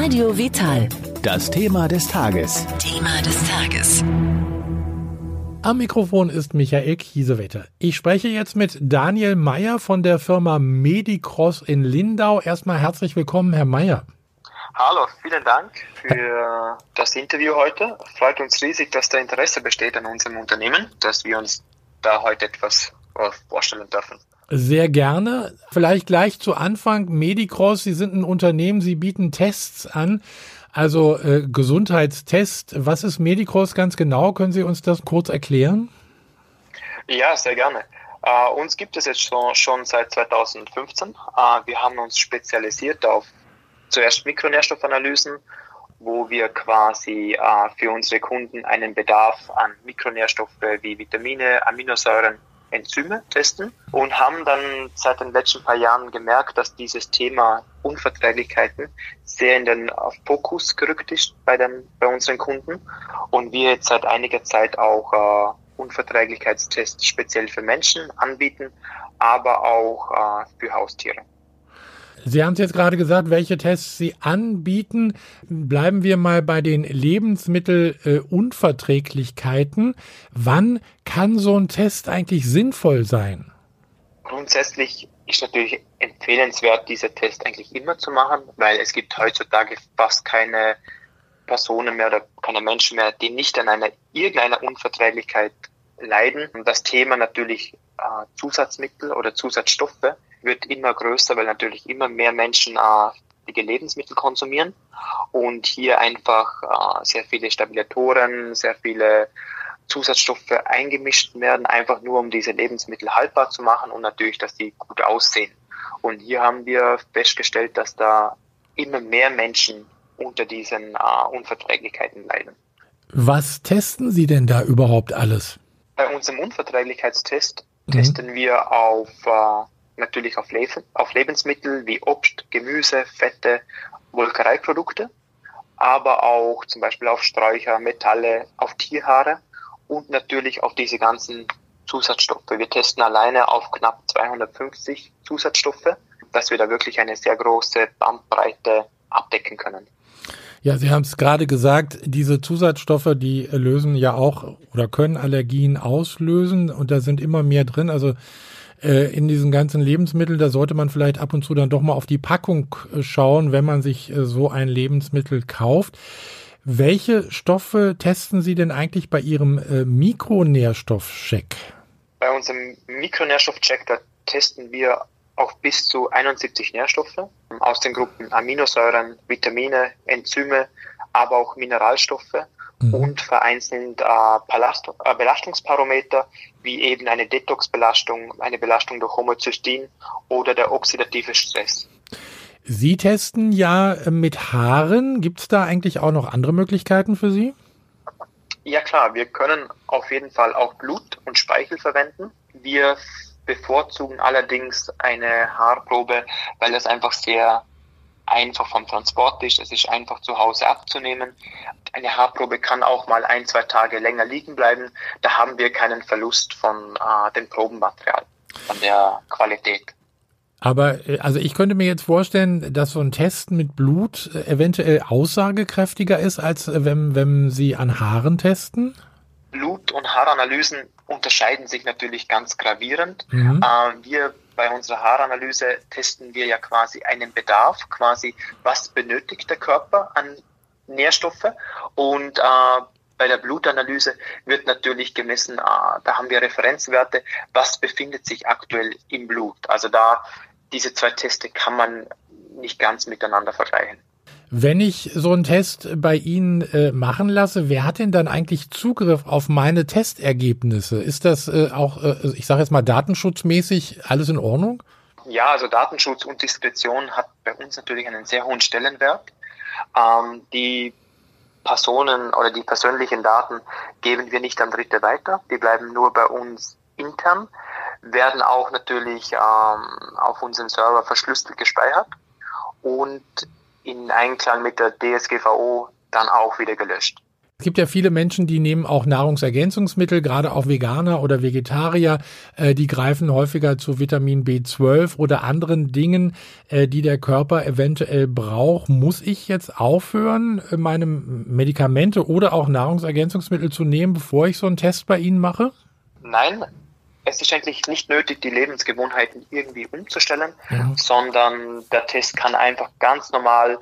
Radio Vital. Das Thema des Tages. Am Mikrofon ist Michael Kiesewetter. Ich spreche jetzt mit Daniel Meyer von der Firma Medicross in Lindau. Erstmal herzlich willkommen, Herr Meyer. Hallo, vielen Dank für das Interview heute. Freut uns riesig, dass da Interesse besteht an unserem Unternehmen, dass wir uns da heute etwas vorstellen dürfen. Sehr gerne. Vielleicht gleich zu Anfang. Medicross, Sie sind ein Unternehmen, Sie bieten Tests an, also Gesundheitstests. Was ist Medicross ganz genau? Können Sie uns das kurz erklären? Ja, sehr gerne. Uns gibt es jetzt schon seit 2015. Wir haben uns spezialisiert auf zuerst Mikronährstoffanalysen, wo wir quasi für unsere Kunden einen Bedarf an Mikronährstoffe wie Vitamine, Aminosäuren, Enzyme testen und haben dann seit den letzten paar Jahren gemerkt, dass dieses Thema Unverträglichkeiten sehr in den Fokus gerückt ist bei unseren Kunden und wir jetzt seit einiger Zeit auch Unverträglichkeitstests speziell für Menschen anbieten, aber auch für Haustiere. Sie haben es jetzt gerade gesagt, welche Tests Sie anbieten. Bleiben wir mal bei den Lebensmittelunverträglichkeiten. Wann kann so ein Test eigentlich sinnvoll sein? Grundsätzlich ist natürlich empfehlenswert, diesen Test eigentlich immer zu machen, weil es gibt heutzutage fast keine Personen mehr oder keine Menschen mehr, die nicht an irgendeiner Unverträglichkeit leiden. Und das Thema natürlich Zusatzmittel oder Zusatzstoffe wird immer größer, weil natürlich immer mehr Menschen die Lebensmittel konsumieren und hier einfach sehr viele Stabilisatoren, sehr viele Zusatzstoffe eingemischt werden, einfach nur um diese Lebensmittel haltbar zu machen und natürlich, dass die gut aussehen. Und hier haben wir festgestellt, dass da immer mehr Menschen unter diesen Unverträglichkeiten leiden. Was testen Sie denn da überhaupt alles? Bei unserem Unverträglichkeitstest testen wir auf Lebensmittel wie Obst, Gemüse, Fette, Molkereiprodukte, aber auch zum Beispiel auf Sträucher, Metalle, auf Tierhaare und natürlich auf diese ganzen Zusatzstoffe. Wir testen alleine auf knapp 250 Zusatzstoffe, dass wir da wirklich eine sehr große Bandbreite abdecken können. Ja, Sie haben es gerade gesagt, diese Zusatzstoffe, die lösen ja auch oder können Allergien auslösen und da sind immer mehr drin, also in diesen ganzen Lebensmitteln, da sollte man vielleicht ab und zu dann doch mal auf die Packung schauen, wenn man sich so ein Lebensmittel kauft. Welche Stoffe testen Sie denn eigentlich bei Ihrem Mikronährstoffcheck? Bei unserem Mikronährstoffcheck, da testen wir auch bis zu 71 Nährstoffe aus den Gruppen Aminosäuren, Vitamine, Enzyme, aber auch Mineralstoffe und vereinzelt Belastungsparameter wie eben eine Detox-Belastung, eine Belastung durch Homozystein oder der oxidative Stress. Sie testen ja mit Haaren. Gibt es da eigentlich auch noch andere Möglichkeiten für Sie? Ja klar, wir können auf jeden Fall auch Blut und Speichel verwenden. Wir bevorzugen allerdings eine Haarprobe, weil das einfach sehr einfach vom Transport ist, es ist einfach zu Hause abzunehmen. Eine Haarprobe kann auch mal 1-2 Tage länger liegen bleiben. Da haben wir keinen Verlust von dem Probenmaterial, von der Qualität. Aber also ich könnte mir jetzt vorstellen, dass so ein Test mit Blut eventuell aussagekräftiger ist, als wenn Sie an Haaren testen? Blut- und Haaranalysen unterscheiden sich natürlich ganz gravierend. Mhm. Bei unserer Haaranalyse testen wir ja quasi einen Bedarf, quasi was benötigt der Körper an Nährstoffe. Und bei der Blutanalyse wird natürlich gemessen, da haben wir Referenzwerte, was befindet sich aktuell im Blut. Also da diese zwei Teste kann man nicht ganz miteinander vergleichen. Wenn ich so einen Test bei Ihnen machen lasse, wer hat denn dann eigentlich Zugriff auf meine Testergebnisse? Ist das ich sage jetzt mal, datenschutzmäßig alles in Ordnung? Ja, also Datenschutz und Diskretion hat bei uns natürlich einen sehr hohen Stellenwert. Die Personen oder die persönlichen Daten geben wir nicht an Dritte weiter. Die bleiben nur bei uns intern, werden auch natürlich auf unserem Server verschlüsselt gespeichert und in Einklang mit der DSGVO dann auch wieder gelöscht. Es gibt ja viele Menschen, die nehmen auch Nahrungsergänzungsmittel, gerade auch Veganer oder Vegetarier, die greifen häufiger zu Vitamin B12 oder anderen Dingen, die der Körper eventuell braucht. Muss ich jetzt aufhören, meine Medikamente oder auch Nahrungsergänzungsmittel zu nehmen, bevor ich so einen Test bei Ihnen mache? Nein, es ist eigentlich nicht nötig, die Lebensgewohnheiten irgendwie umzustellen, sondern der Test kann einfach ganz normal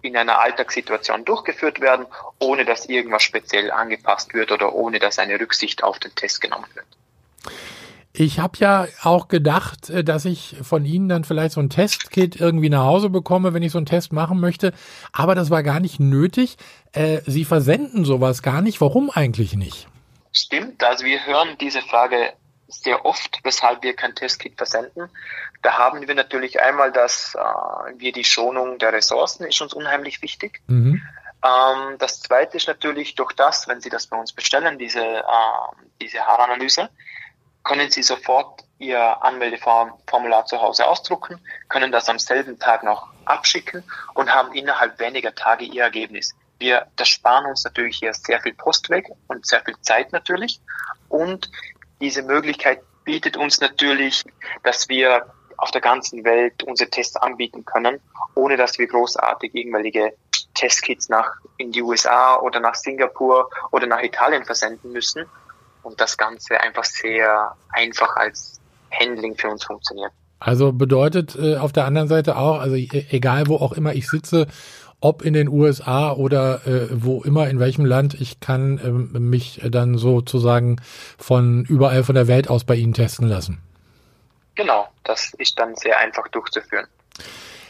in einer Alltagssituation durchgeführt werden, ohne dass irgendwas speziell angepasst wird oder ohne dass eine Rücksicht auf den Test genommen wird. Ich habe ja auch gedacht, dass ich von Ihnen dann vielleicht so ein Testkit irgendwie nach Hause bekomme, wenn ich so einen Test machen möchte. Aber das war gar nicht nötig. Sie versenden sowas gar nicht. Warum eigentlich nicht? Stimmt, also wir hören diese Frage sehr oft, weshalb wir kein Testkit versenden. Da haben wir natürlich einmal, dass wir die Schonung der Ressourcen ist uns unheimlich wichtig. Das Zweite ist natürlich durch das, wenn Sie das bei uns bestellen, diese Haaranalyse, können Sie sofort Ihr Anmeldeformular zu Hause ausdrucken, können das am selben Tag noch abschicken und haben innerhalb weniger Tage Ihr Ergebnis. Das sparen uns natürlich hier sehr viel Post weg und sehr viel Zeit natürlich. Und diese Möglichkeit bietet uns natürlich, dass wir auf der ganzen Welt unsere Tests anbieten können, ohne dass wir großartig irgendwelche Testkits in die USA oder nach Singapur oder nach Italien versenden müssen und das Ganze einfach sehr einfach als Handling für uns funktioniert. Also bedeutet auf der anderen Seite auch, also egal wo auch immer ich sitze, ob in den USA oder wo immer, in welchem Land, ich kann mich dann sozusagen von überall von der Welt aus bei Ihnen testen lassen. Genau, das ist dann sehr einfach durchzuführen.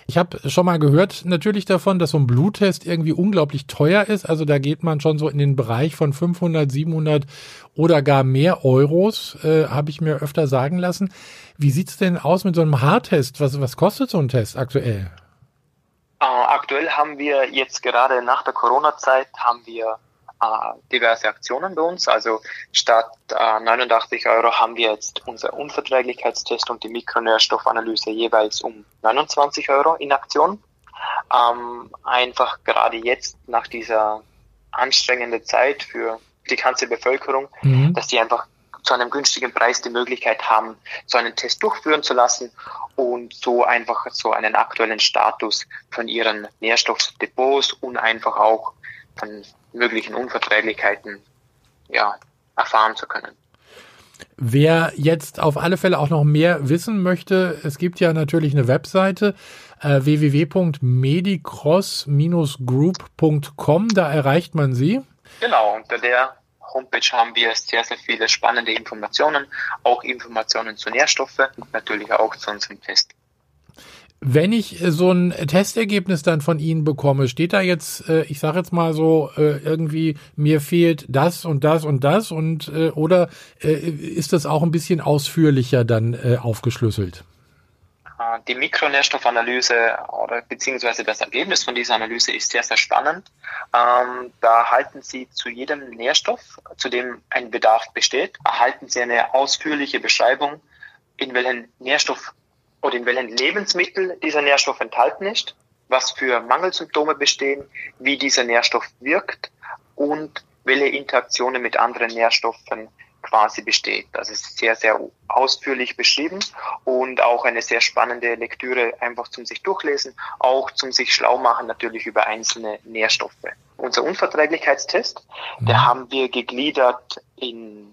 Ich habe schon mal gehört natürlich davon, dass so ein Bluttest irgendwie unglaublich teuer ist. Also da geht man schon so in den Bereich von 500, 700 oder gar mehr Euros, habe ich mir öfter sagen lassen. Wie sieht es denn aus mit so einem Haartest? Was kostet so ein Test aktuell? Aktuell haben wir jetzt gerade nach der Corona-Zeit diverse Aktionen bei uns. Also statt 89 € haben wir jetzt unser Unverträglichkeitstest und die Mikronährstoffanalyse jeweils um 29 € in Aktion. Einfach gerade jetzt nach dieser anstrengenden Zeit für die ganze Bevölkerung, dass die einfach zu einem günstigen Preis die Möglichkeit haben, so einen Test durchführen zu lassen und so einfach so einen aktuellen Status von ihren Nährstoffdepots und einfach auch von möglichen Unverträglichkeiten erfahren zu können. Wer jetzt auf alle Fälle auch noch mehr wissen möchte, es gibt ja natürlich eine Webseite www.medicross-group.com, da erreicht man Sie. Genau, unter der Homepage haben wir sehr, sehr viele spannende Informationen, auch Informationen zu Nährstoffe und natürlich auch zu unserem Test. Wenn ich so ein Testergebnis dann von Ihnen bekomme, steht da jetzt, ich sage jetzt mal so, irgendwie mir fehlt das und das und das und oder ist das auch ein bisschen ausführlicher dann aufgeschlüsselt? Die Mikronährstoffanalyse oder beziehungsweise das Ergebnis von dieser Analyse ist sehr, sehr spannend. Da erhalten Sie zu jedem Nährstoff, zu dem ein Bedarf besteht, erhalten Sie eine ausführliche Beschreibung, in welchen Nährstoff oder in welchen Lebensmitteln dieser Nährstoff enthalten ist, was für Mangelsymptome bestehen, wie dieser Nährstoff wirkt und welche Interaktionen mit anderen Nährstoffen quasi besteht. Das ist sehr, sehr ausführlich beschrieben und auch eine sehr spannende Lektüre einfach zum sich durchlesen, auch zum sich schlau machen natürlich über einzelne Nährstoffe. Unser Unverträglichkeitstest, den haben wir gegliedert in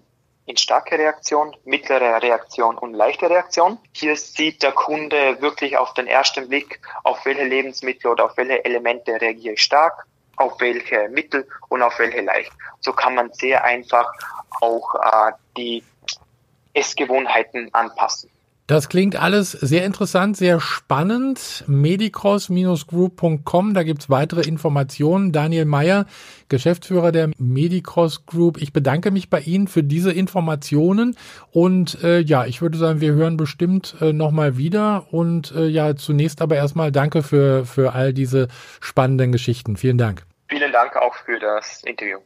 starke Reaktion, mittlere Reaktion und leichte Reaktion. Hier sieht der Kunde wirklich auf den ersten Blick, auf welche Lebensmittel oder auf welche Elemente reagiere ich stark, auf welche mittel und auf welche leicht. So kann man sehr einfach auch die Essgewohnheiten anpassen. Das klingt alles sehr interessant, sehr spannend. Medicross-group.com, da gibt's weitere Informationen. Daniel Meyer, Geschäftsführer der Medicross Group. Ich bedanke mich bei Ihnen für diese Informationen und ich würde sagen, wir hören bestimmt nochmal wieder und zunächst aber erstmal danke für all diese spannenden Geschichten. Vielen Dank. Vielen Dank auch für das Interview.